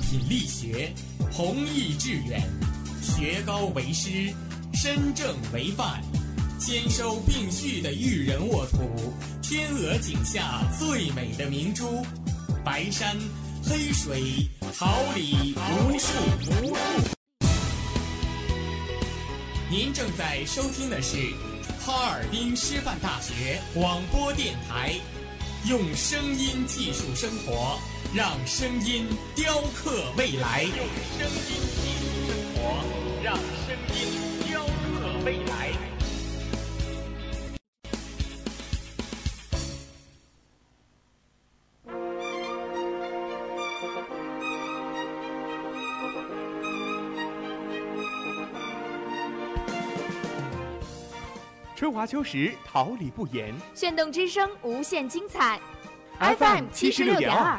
品力学，弘毅致远，学高为师，身正为范，兼收并蓄的育人沃土，天鹅颈下最美的明珠，白山、黑水、桃李无数。您正在收听的是哈尔滨师范大学广播电台，用声音技术生活，让声音雕刻未来。用声音技术生活，让声音雕刻未来。春华秋实，桃李不言。炫动之声，无限精彩。FM 76.2。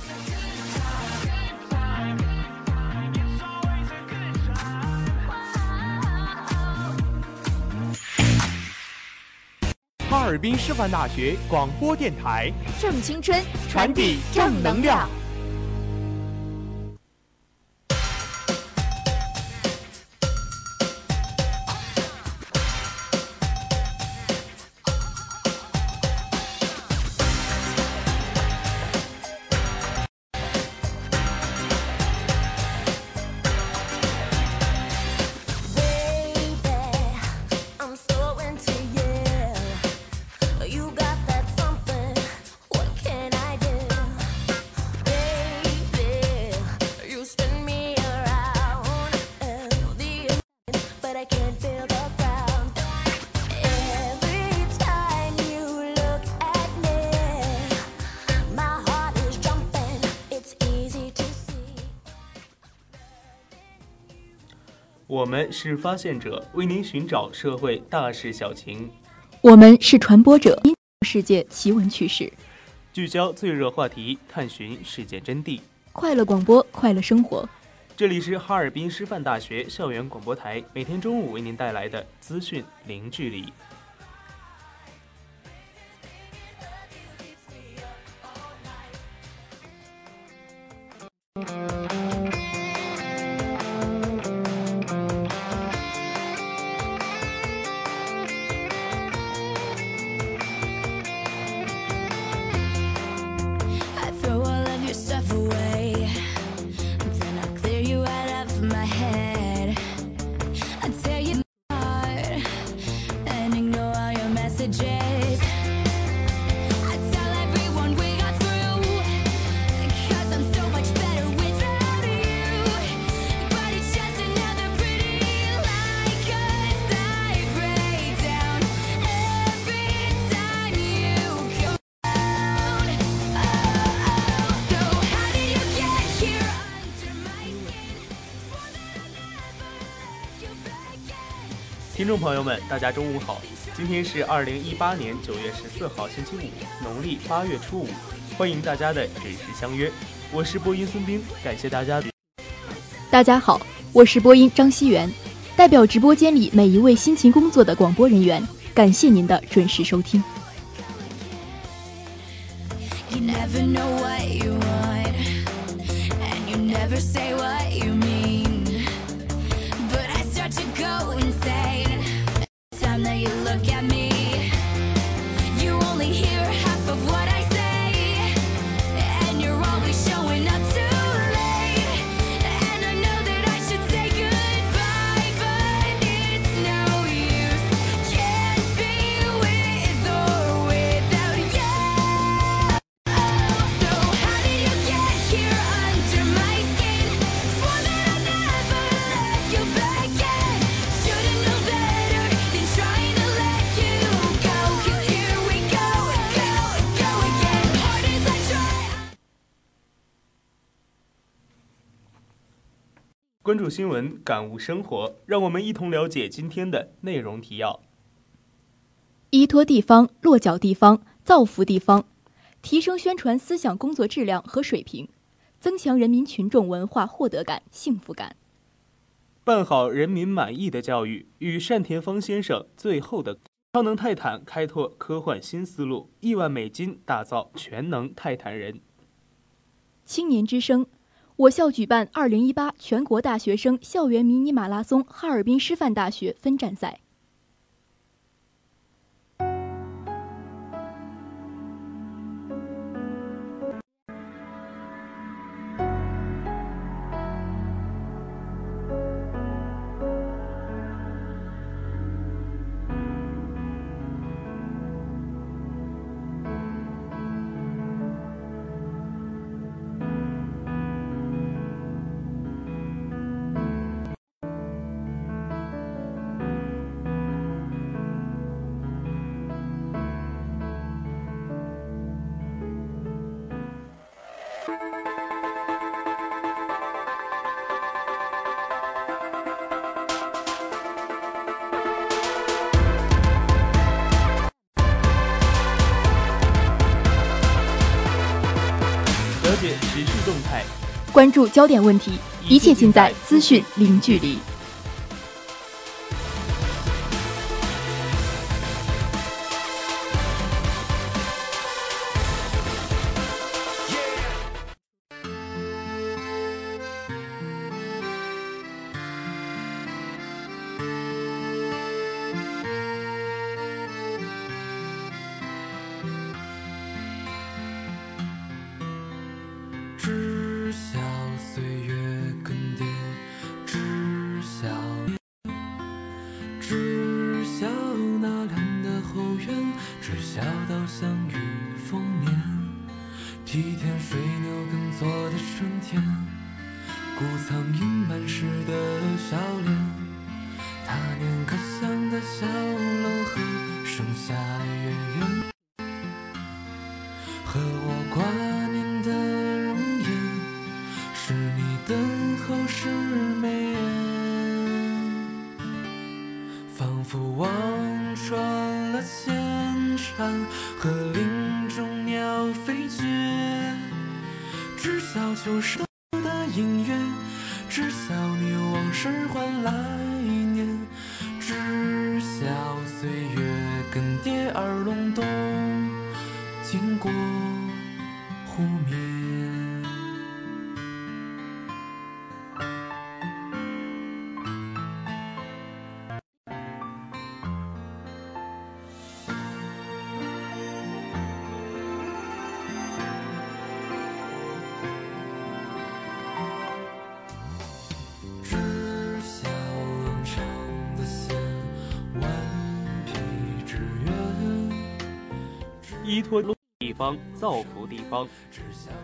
哈尔滨师范大学广播电台，正青春，传递正能量。我们是发现者，为您寻找社会大事小情；我们是传播者，世界奇闻趣事，聚焦最热话题，探寻世界真谛。快乐广播，快乐生活。这里是哈尔滨师范大学校园广播台，每天中午为您带来的资讯零距离。听众朋友们，大家中午好！今天是2018年9月14号，星期五，农历8月初5，欢迎大家的准时相约。我是播音孙斌，感谢大家。大家好，我是播音张希元，代表直播间里每一位辛勤工作的广播人员，感谢您的准时收听。关注新闻，感悟生活，让我们一同了解今天的内容提要。依托地方，落脚地方，造福地方，提升宣传思想工作质量和水平，增强人民群众文化获得感、幸福感。办好人民满意的教育，与单田芳先生最后的超能泰坦开拓科幻新思路，1万美金打造全能泰坦人。青年之声。我校举办2018全国大学生校园迷你马拉松哈尔滨师范大学分站赛。关注焦点问题，一切尽在资讯零距离。依托地方，造福地方。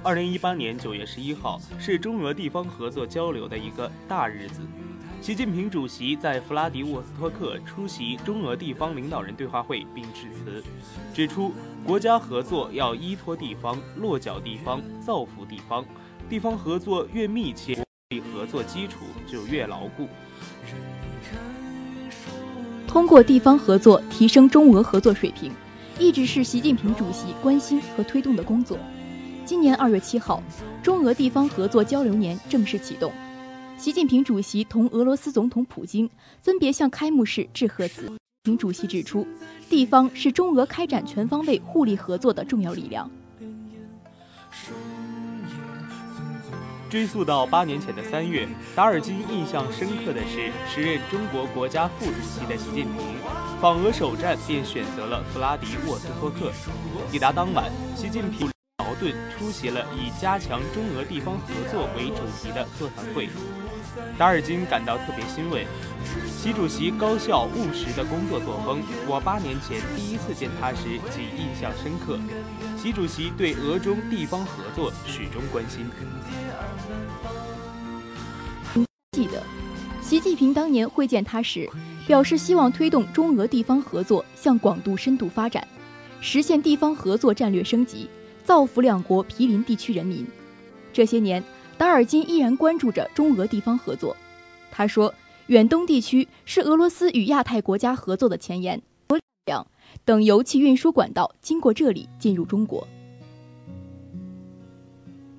2018年9月11号是中俄地方合作交流的一个大日子。习近平主席在弗拉迪沃斯托克出席中俄地方领导人对话会并致辞，指出国家合作要依托地方、落脚地方、造福地方。地方合作越密切，合作基础就越牢固。通过地方合作提升中俄合作水平，一直是习近平主席关心和推动的工作。今年2月7号，中俄地方合作交流年正式启动。习近平主席同俄罗斯总统普京分别向开幕式致贺词。习近平主席指出，地方是中俄开展全方位互利合作的重要力量。追溯到8年前的3月，达尔金印象深刻的是，时任中国国家副主席的习近平访俄首站便选择了弗拉迪沃斯托克。抵达当晚，习近平劳顿出席了以加强中俄地方合作为主题的座谈会。达尔金感到特别欣慰，习主席高效务实的工作作风，我8年前第一次见他时即印象深刻。习主席对俄中地方合作始终关心。记得，习近平当年会见他时，表示希望推动中俄地方合作向广度深度发展，实现地方合作战略升级，造福两国毗邻地区人民。这些年，达尔金依然关注着中俄地方合作，他说，远东地区是俄罗斯与亚太国家合作的前沿，俄两等油气运输管道经过这里进入中国。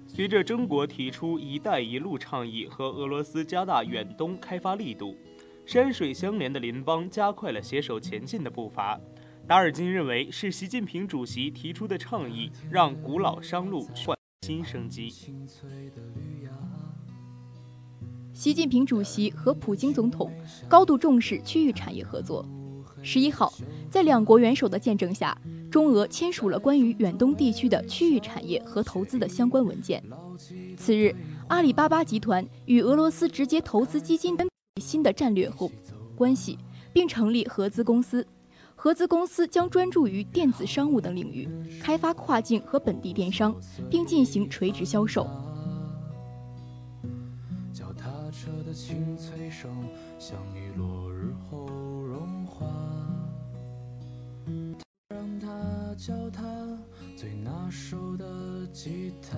随着中国提出“一带一路”倡议和俄罗斯加大远东开发力度，山水相连的邻邦加快了携手前进的步伐。达尔金认为，是习近平主席提出的倡议让古老商路焕新生机。习近平主席和普京总统高度重视区域产业合作。11号，在两国元首的见证下，中俄签署了关于远东地区的区域产业和投资的相关文件。次日，阿里巴巴集团与俄罗斯直接投资基金新的战略和关系，并成立合资公司。合资公司将专注于电子商务等领域，开发跨境和本地电商，并进行垂直销售。脚踏车的轻脆声像你落日后融化，让他教他最拿手的吉他，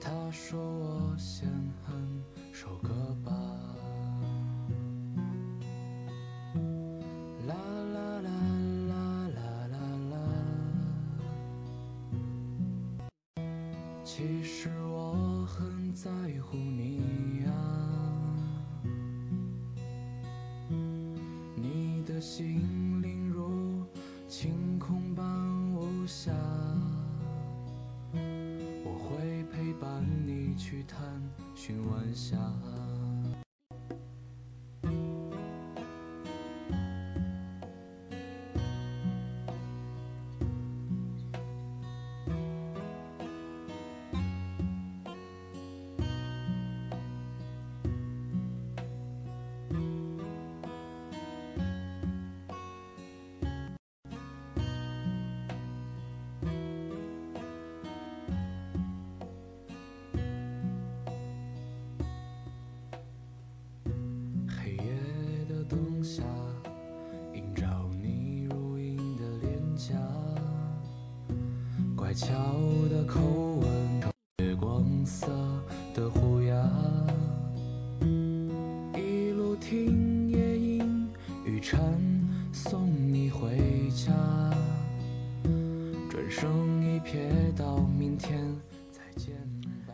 他说我先哼首歌吧。其实我很在乎你呀，你的心灵如晴空般无暇，我会陪伴你去探寻晚霞。乖巧的口吻，月光色的虎牙，一路听夜莺与蝉送你回家，转身一瞥到明天再见吧。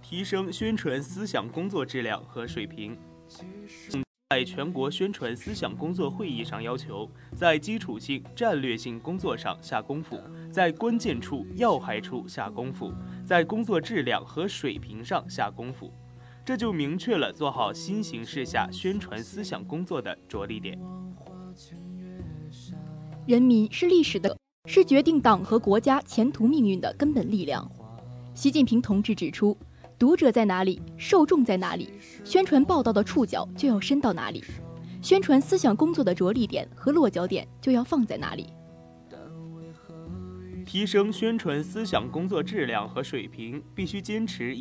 提升宣传思想工作质量和水平。在全国宣传思想工作会议上要求，在基础性、战略性工作上下功夫，在关键处、要害处下功夫，在工作质量和水平上下功夫，这就明确了做好新形势下宣传思想工作的着力点。人民是历史的，是决定党和国家前途命运的根本力量。习近平同志指出，读者在哪里，受众在哪里，宣传报道的触角就要伸到哪里，宣传思想工作的着力点和落脚点就要放在哪里。提升宣传思想工作质量和水平，必须坚持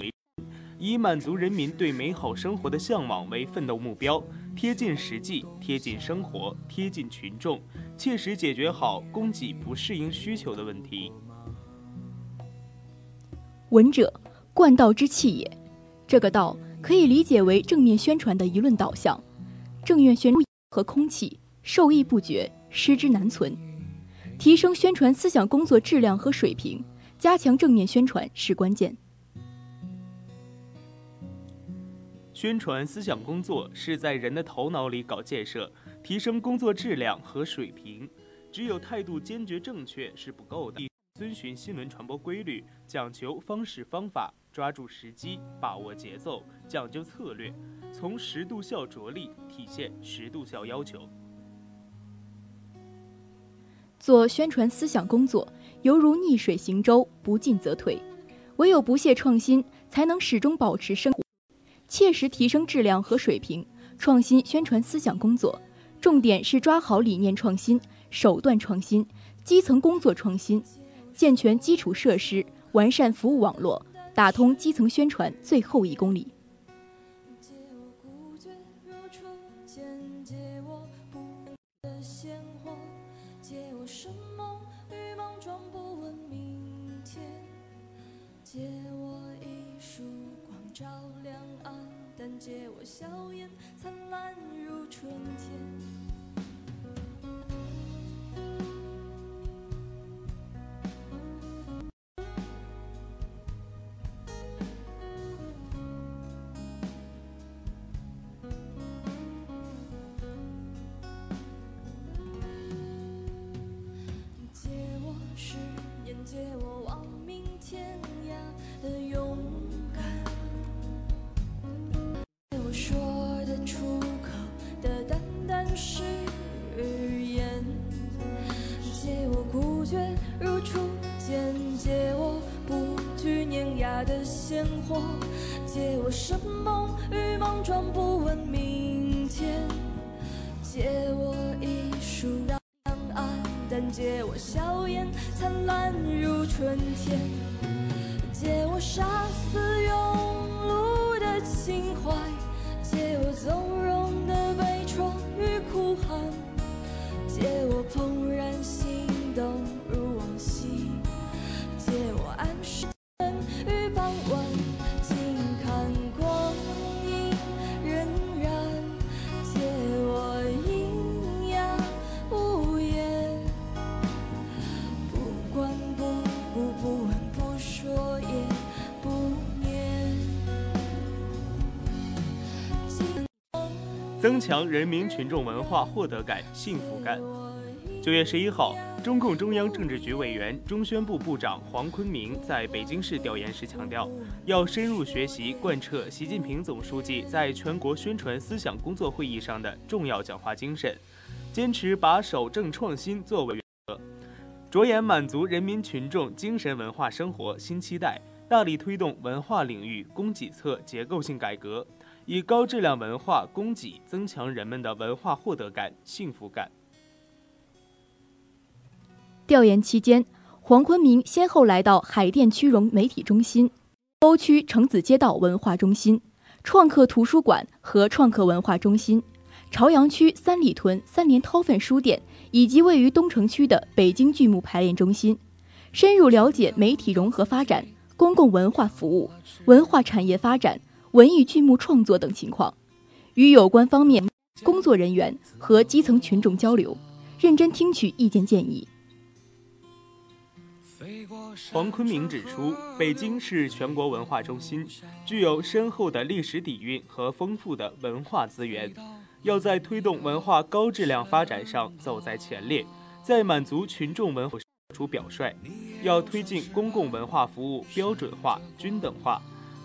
以满足人民对美好生活的向往为奋斗目标，贴近实际，贴近生活，贴近群众，切实解决好供给不适应需求的问题。文者，贯道之器也，这个道可以理解为正面宣传的舆论导向，正面宣传和空气受益不绝，失之难存。提升宣传思想工作质量和水平，加强正面宣传是关键。宣传思想工作是在人的头脑里搞建设，提升工作质量和水平，只有态度坚决正确是不够的。遵循新闻传播规律，讲求方式方法，抓住时机，把握节奏，讲究策略，从十度效着力，体现十度效要求。做宣传思想工作，犹如逆水行舟，不进则退。唯有不懈创新，才能始终保持生活，切实提升质量和水平。创新宣传思想工作，重点是抓好理念创新、手段创新、基层工作创新。健全基础设施，完善服务网络，打通基层宣传最后一公里。借我笑颜，灿烂如春天。 增强人民群众文化获得感、幸福感。9月11号，中共中央政治局委员、中宣部部长黄坤明在北京市调研时强调，要深入学习贯彻习近平总书记在全国宣传思想工作会议上的重要讲话精神，坚持把守正创新作为原则，着眼满足人民群众精神文化生活新期待，大力推动文化领域供给侧结构性改革。 以高质量文化供给增强人们的文化获得感、幸福感。调研期间，黄坤明先后来到海淀区融媒体中心、沟区城子街道文化中心、创客图书馆和创客文化中心、朝阳区三里屯三联韬奋书店以及位于东城区的北京剧目排练中心，深入了解媒体融合发展、公共文化服务、文化产业发展。 文艺剧目创作等情况，与有关方面工作人员和基层群众交流，认真听取意见建议。黄坤明指出，北京是全国文化中心，具有深厚的历史底蕴和丰富的文化资源，要在推动文化高质量发展上走在前列，在满足群众文化出表率，要推进公共文化服务标准化、均等化。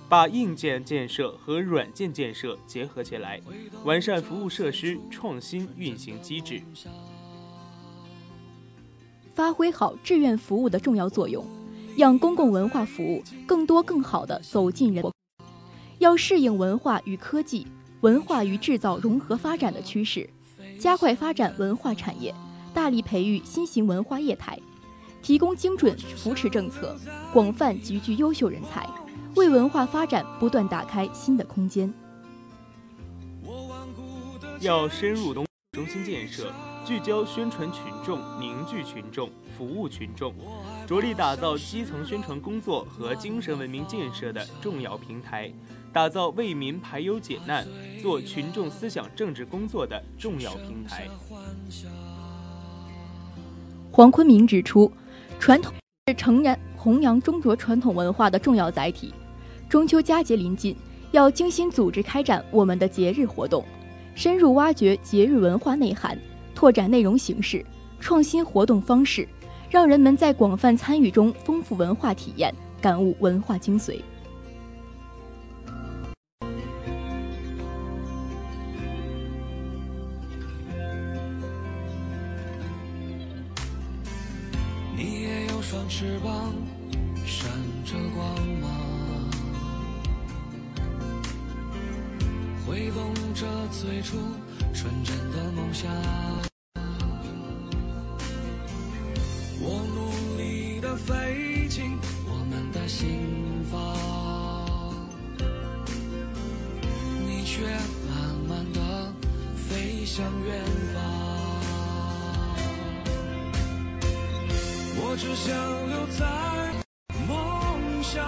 把硬件建设和软件建设结合起来，完善服务设施，创新运行机制，发挥好志愿服务的重要作用，让公共文化服务更多更好地走进人。要适应文化与科技、文化与制造融合发展的趋势，加快发展文化产业，大力培育新型文化业态，提供精准扶持政策，广泛集聚优秀人才。 为文化发展不断打开新的空间，要深入文化中心建设，聚焦宣传群众、凝聚群众、服务群众，着力打造基层宣传工作和精神文明建设的重要平台，打造为民排忧解难、做群众思想政治工作的重要平台。黄坤明指出，传统是弘扬中国传统文化的重要载体。 中秋佳节临近，要精心组织开展我们的节日活动，深入挖掘节日文化内涵，拓展内容形式，创新活动方式，让人们在广泛参与中丰富文化体验，感悟文化精髓。你也有双翅膀，闪着光芒。 挥动着最初纯真的梦想，我努力地飞进我们的心房，你却慢慢地飞向远方。我只想留在梦想，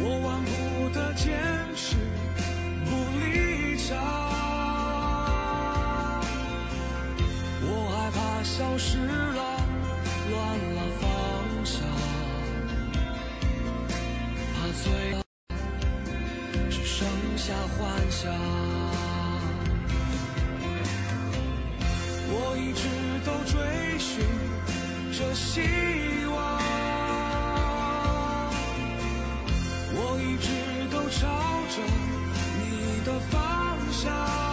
我忘不。了，乱了方向，怕最后只剩下幻想。我一直都追寻着希望，我一直都朝着你的方向。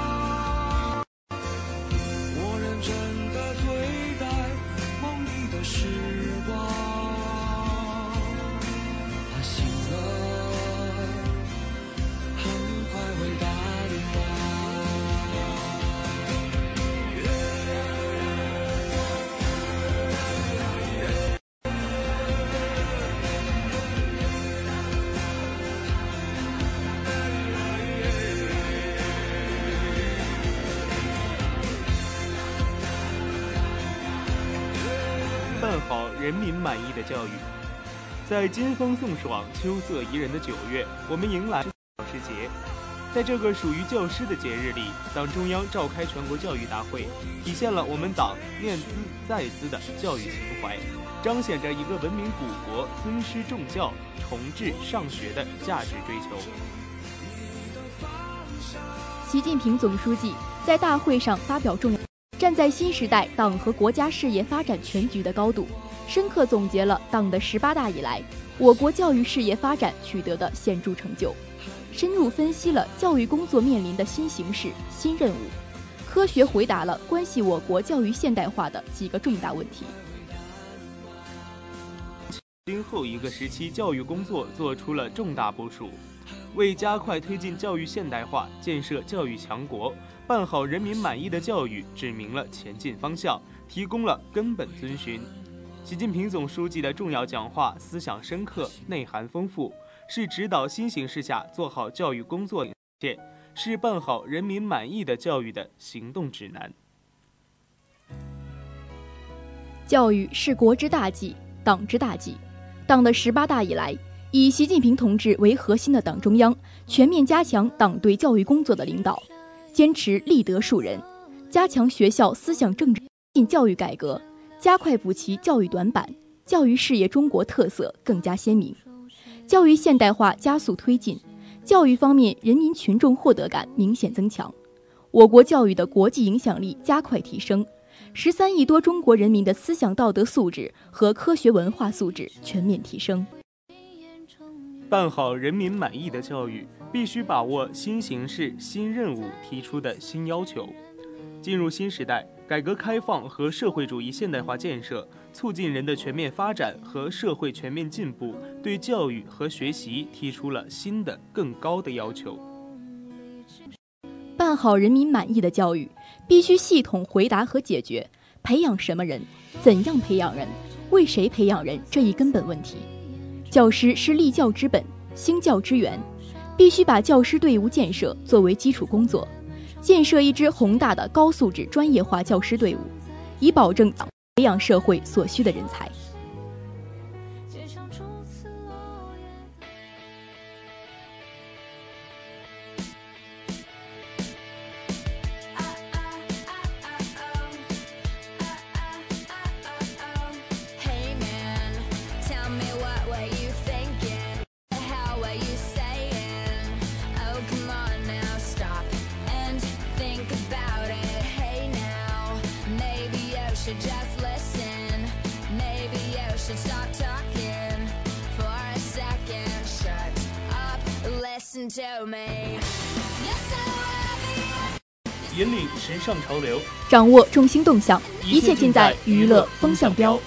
办好人民满意的教育，在金风送爽、秋色宜人的9月，我们迎来教师节。在这个属于教师的节日里，党中央召开全国教育大会，体现了我们党念兹在兹的教育情怀，彰显着一个文明古国、尊师重教、崇智尚学的价值追求。习近平总书记在大会上发表重要。 站在新时代党和国家事业发展全局的高度，深刻总结了党的18大以来我国教育事业发展取得的显著成就，深入分析了教育工作面临的新形势、新任务，科学回答了关系我国教育现代化的几个重大问题，今后一个时期教育工作做出了重大部署。 为加快推进教育现代化、建设教育强国、办好人民满意的教育指明了前进方向，提供了根本遵循。习近平总书记的重要讲话思想深刻、内涵丰富，是指导新形势下做好教育工作的关键，是办好人民满意的教育的行动指南。教育是国之大计、党之大计。党的18大以来， 以习近平同志为核心的党中央全面加强党对教育工作的领导，坚持立德树人，加强学校思想政治进教育改革，加快补齐教育短板，教育事业中国特色更加鲜明，教育现代化加速推进，教育方面人民群众获得感明显增强，我国教育的国际影响力加快提升，13亿多中国人民的思想道德素质和科学文化素质全面提升。 办好人民满意的教育，必须把握新形势、新任务提出的新要求。进入新时代，改革开放和社会主义现代化建设，促进人的全面发展和社会全面进步，对教育和学习提出了新的、更高的要求。办好人民满意的教育，必须系统回答和解决培养什么人、怎样培养人、为谁培养人这一根本问题。 教师是立教之本、兴教之源，必须把教师队伍建设作为基础工作，建设一支宏大的高素质专业化教师队伍，以保证培养社会所需的人才。引领时尚潮流，掌握众新动向，一切尽在娱乐风向标。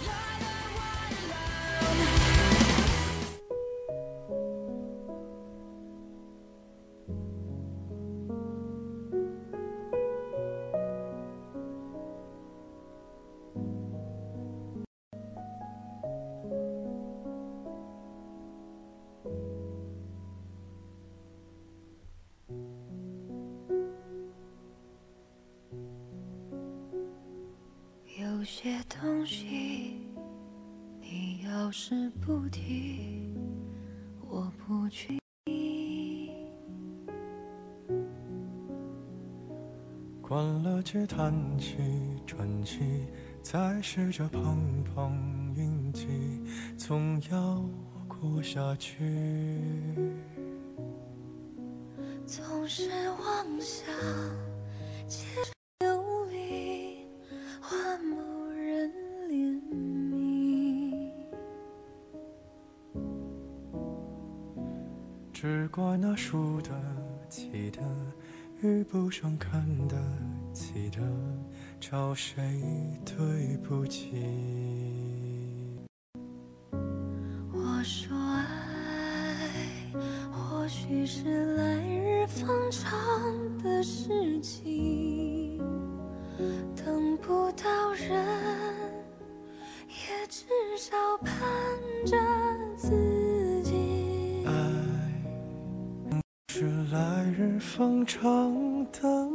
再试着碰碰运气，总要哭下去。总是妄想解流离，换某人怜悯，只怪那输得起的遇不上看得起的，找谁对不起？我说爱，或许是来日方长的事情，等不到人，也至少盼着自己。爱是来日方长的。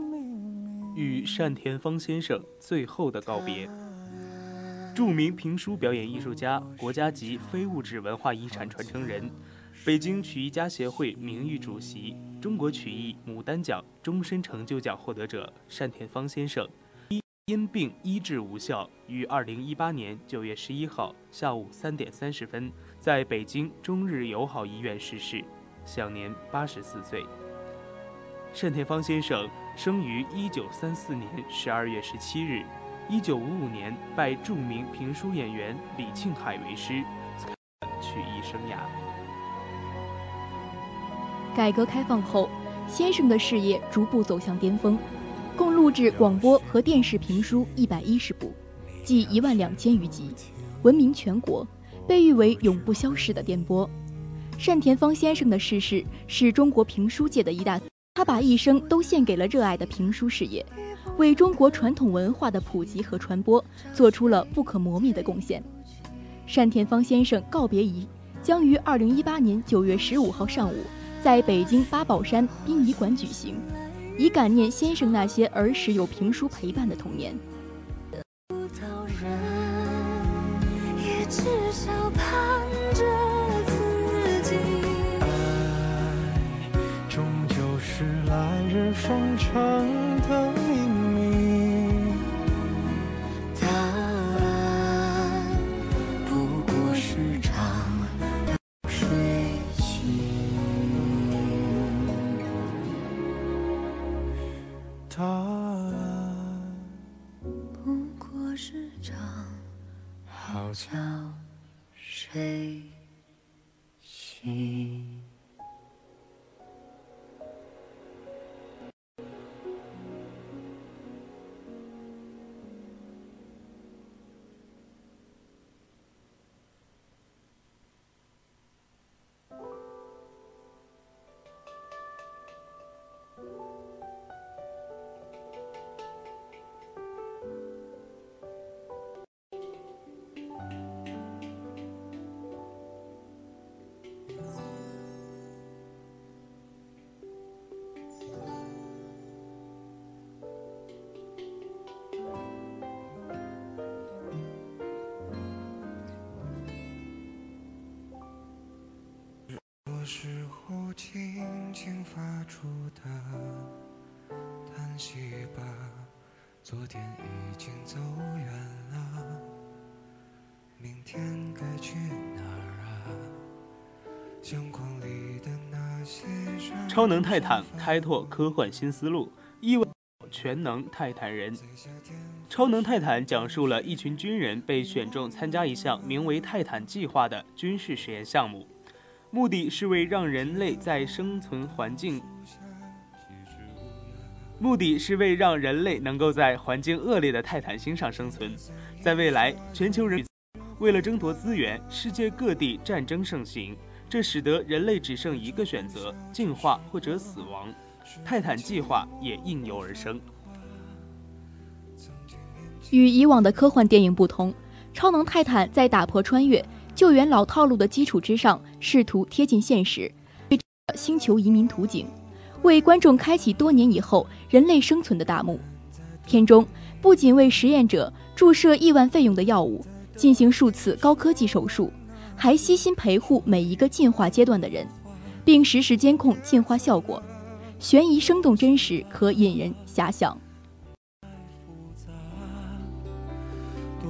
与单田芳先生最后的告别。著名评书表演艺术家，国家级非物质文化遗产传承人，北京曲艺家协会名誉主席，中国曲艺牡丹奖终身成就奖获得者单田芳先生，因病医治无效，于2018年9月11号下午3点30分在北京中日友好医院逝世，享年84岁。 单田芳先生生于1934年12月17日，1955年拜著名评书演员李庆海为师，曲艺生涯。改革开放后，先生的事业逐步走向巅峰，共录制广播和电视评书110部，计12000余集，闻名全国，被誉为永不消逝的电波。单田芳先生的逝世是中国评书界的一大。 他把一生都献给了热爱的评书事业，为中国传统文化的普及和传播做出了不可磨灭的贡献。单田芳先生告别仪将于2018年9月15号上午在北京八宝山殡仪馆举行，以感念先生那些儿时有评书陪伴的童年。也至少盼着自己。 是来日方长的秘密，答案不过是场睡醒。答案不过是场好觉睡醒。 我是忽轻轻发出的叹息吧，昨天已经走远了，明天该去哪儿啊？相框里的那些人。超能泰坦开拓科幻新思路，意味全能泰坦人。超能泰坦讲述了一群军人被选中参加一项名为“泰坦计划”的军事实验项目。 目的是为让人类在生存环境，目的是为让人类能够在环境恶劣的泰坦星上生存。在未来，全球人为了争夺资源，世界各地战争盛行，这使得人类只剩一个选择：进化或者死亡。泰坦计划也应由而生。与以往的科幻电影不同，超能泰坦在打破穿越。 救援老套路的基础之上，试图贴近现实，对星球移民图景，为观众开启多年以后人类生存的大幕。片中不仅为实验者注射亿万费用的药物，进行数次高科技手术，还悉心陪护每一个进化阶段的人，并实时监控进化效果。悬疑生动真实，可引人遐想。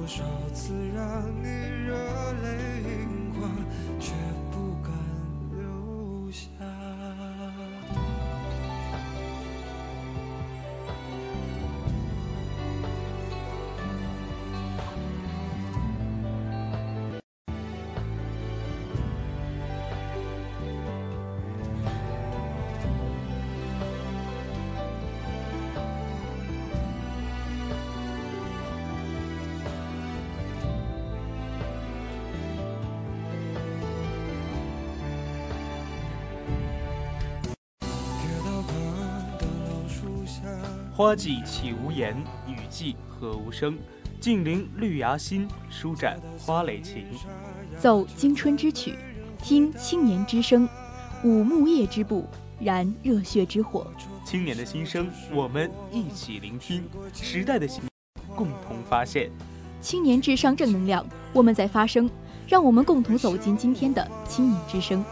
多少次让你热泪盈眶，却不敢留下。花季岂无言，雨季何无声。静聆绿芽心，舒展花蕾情。奏青春之曲，听青年之声，舞木叶之步，燃热血之火。青年的心声，我们一起聆听；时代的心，共同发现。青年至上正能量，我们在发声，让我们共同走进今天的青年之声。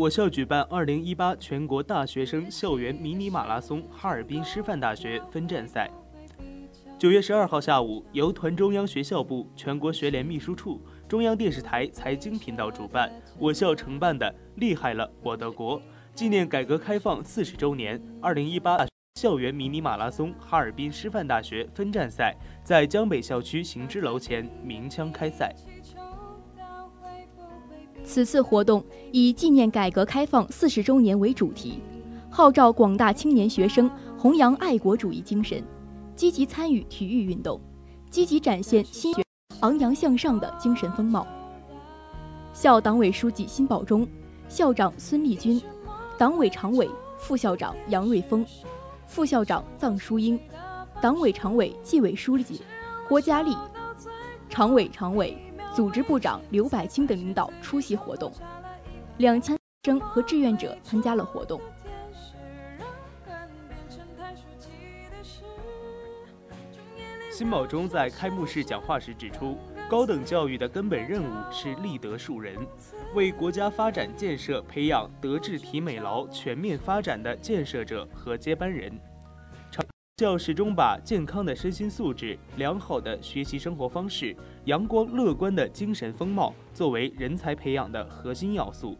我校举办2018全国大学生校园迷你马拉松哈尔滨师范大学分站赛。9月12号下午，由团中央学校部、全国学联秘书处、中央电视台财经频道主办，我校承办的“厉害了，我的国”纪念改革开放40周年2018校园迷你马拉松哈尔滨师范大学分站赛在江北校区行知楼前鸣枪开赛。此次活动以纪念改革开放40周年为主题，号召广大青年学生弘扬爱国主义精神，积极参与体育运动，积极展现新学昂扬向上的精神风貌。校党委书记辛保忠、校长孙立军、党委常委、副校长杨瑞峰、副校长臧淑英、党委常委、纪委书记郭佳丽、常委、组织部长刘百清等领导出席活动，2000学生和志愿者参加了活动。辛保忠在开幕式讲话时指出，高等教育的根本任务是立德树人，为国家发展建设培养德智体美劳全面发展的建设者和接班人。校始终把健康的身心素质、良好的学习生活方式、阳光乐观的精神风貌作为人才培养的核心要素。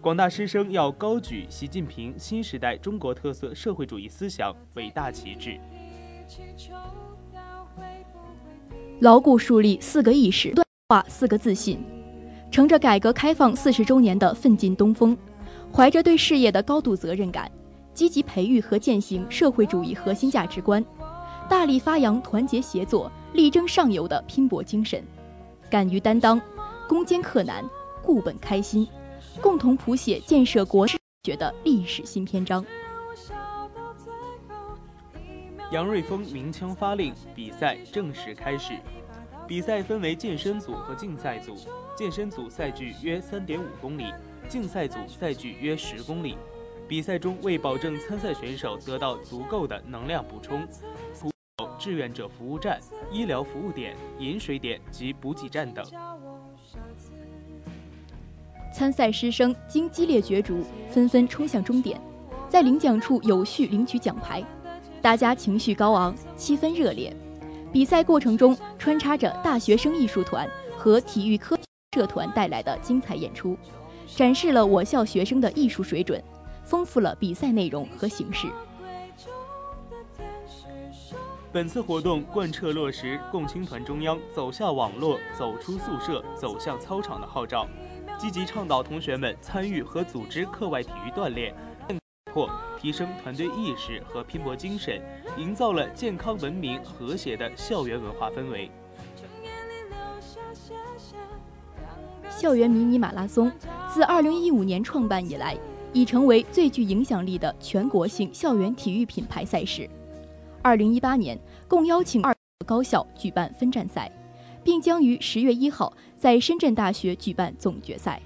广大师生要高举习近平新时代中国特色社会主义思想伟大旗帜，牢固树立4个意识，断化4个自信。乘着改革开放40周年的奋进东风，怀着对事业的高度责任感，积极培育和践行社会主义核心价值观，大力发扬团结协作、力争上游的拼搏精神，敢于担当，攻坚克难，固本开新，共同谱写建设国家的历史新篇章。杨瑞峰鸣枪发令，比赛正式开始。比赛分为健身组和竞赛组，健身组赛距约3.5公里，竞赛组赛距约10公里。比赛中，为保证参赛选手得到足够的能量补充，设有志愿者服务站、医疗服务点、饮水点及补给站等。参赛师生经激烈角逐，纷纷冲向终点，在领奖处有序领取奖牌。大家情绪高昂，气氛热烈。比赛过程中穿插着大学生艺术团和体育科社团带来的精彩演出，展示了我校学生的艺术水准，丰富了比赛内容和形式。本次活动贯彻落实共青团中央走下网络、走出宿舍、走向操场的号召，积极倡导同学们参与和组织课外体育锻炼，提升团队意识和拼搏精神，营造了健康、文明、和谐的校园文化氛围。校园迷你马拉松自2015年创办以来，已成为最具影响力的全国性校园体育品牌赛事。2018年，共邀请20个高校举办分站赛，并将于10月1号在深圳大学举办总决赛。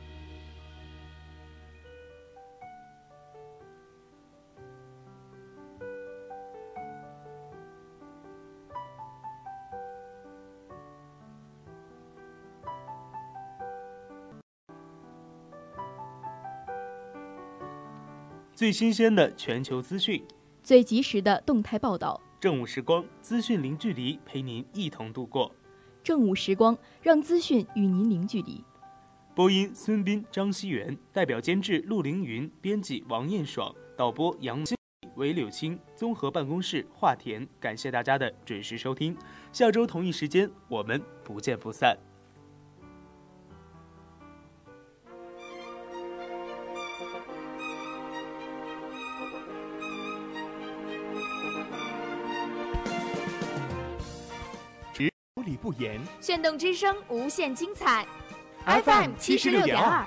最新鲜的全球资讯，最及时的动态报道。正午时光，资讯零距离，陪您一同度过。正午时光，让资讯与您零距离。播音：孙斌、张希元，代表监制陆凌云，编辑王艳爽，导播杨欣、韦柳青，综合办公室华田。感谢大家的准时收听，下周同一时间我们不见不散。无理不言，炫动之声，无限精彩。FM 76.2。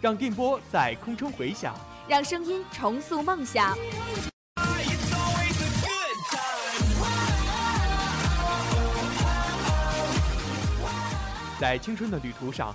让电波在空中回响，让声音重塑梦想。在青春的旅途上，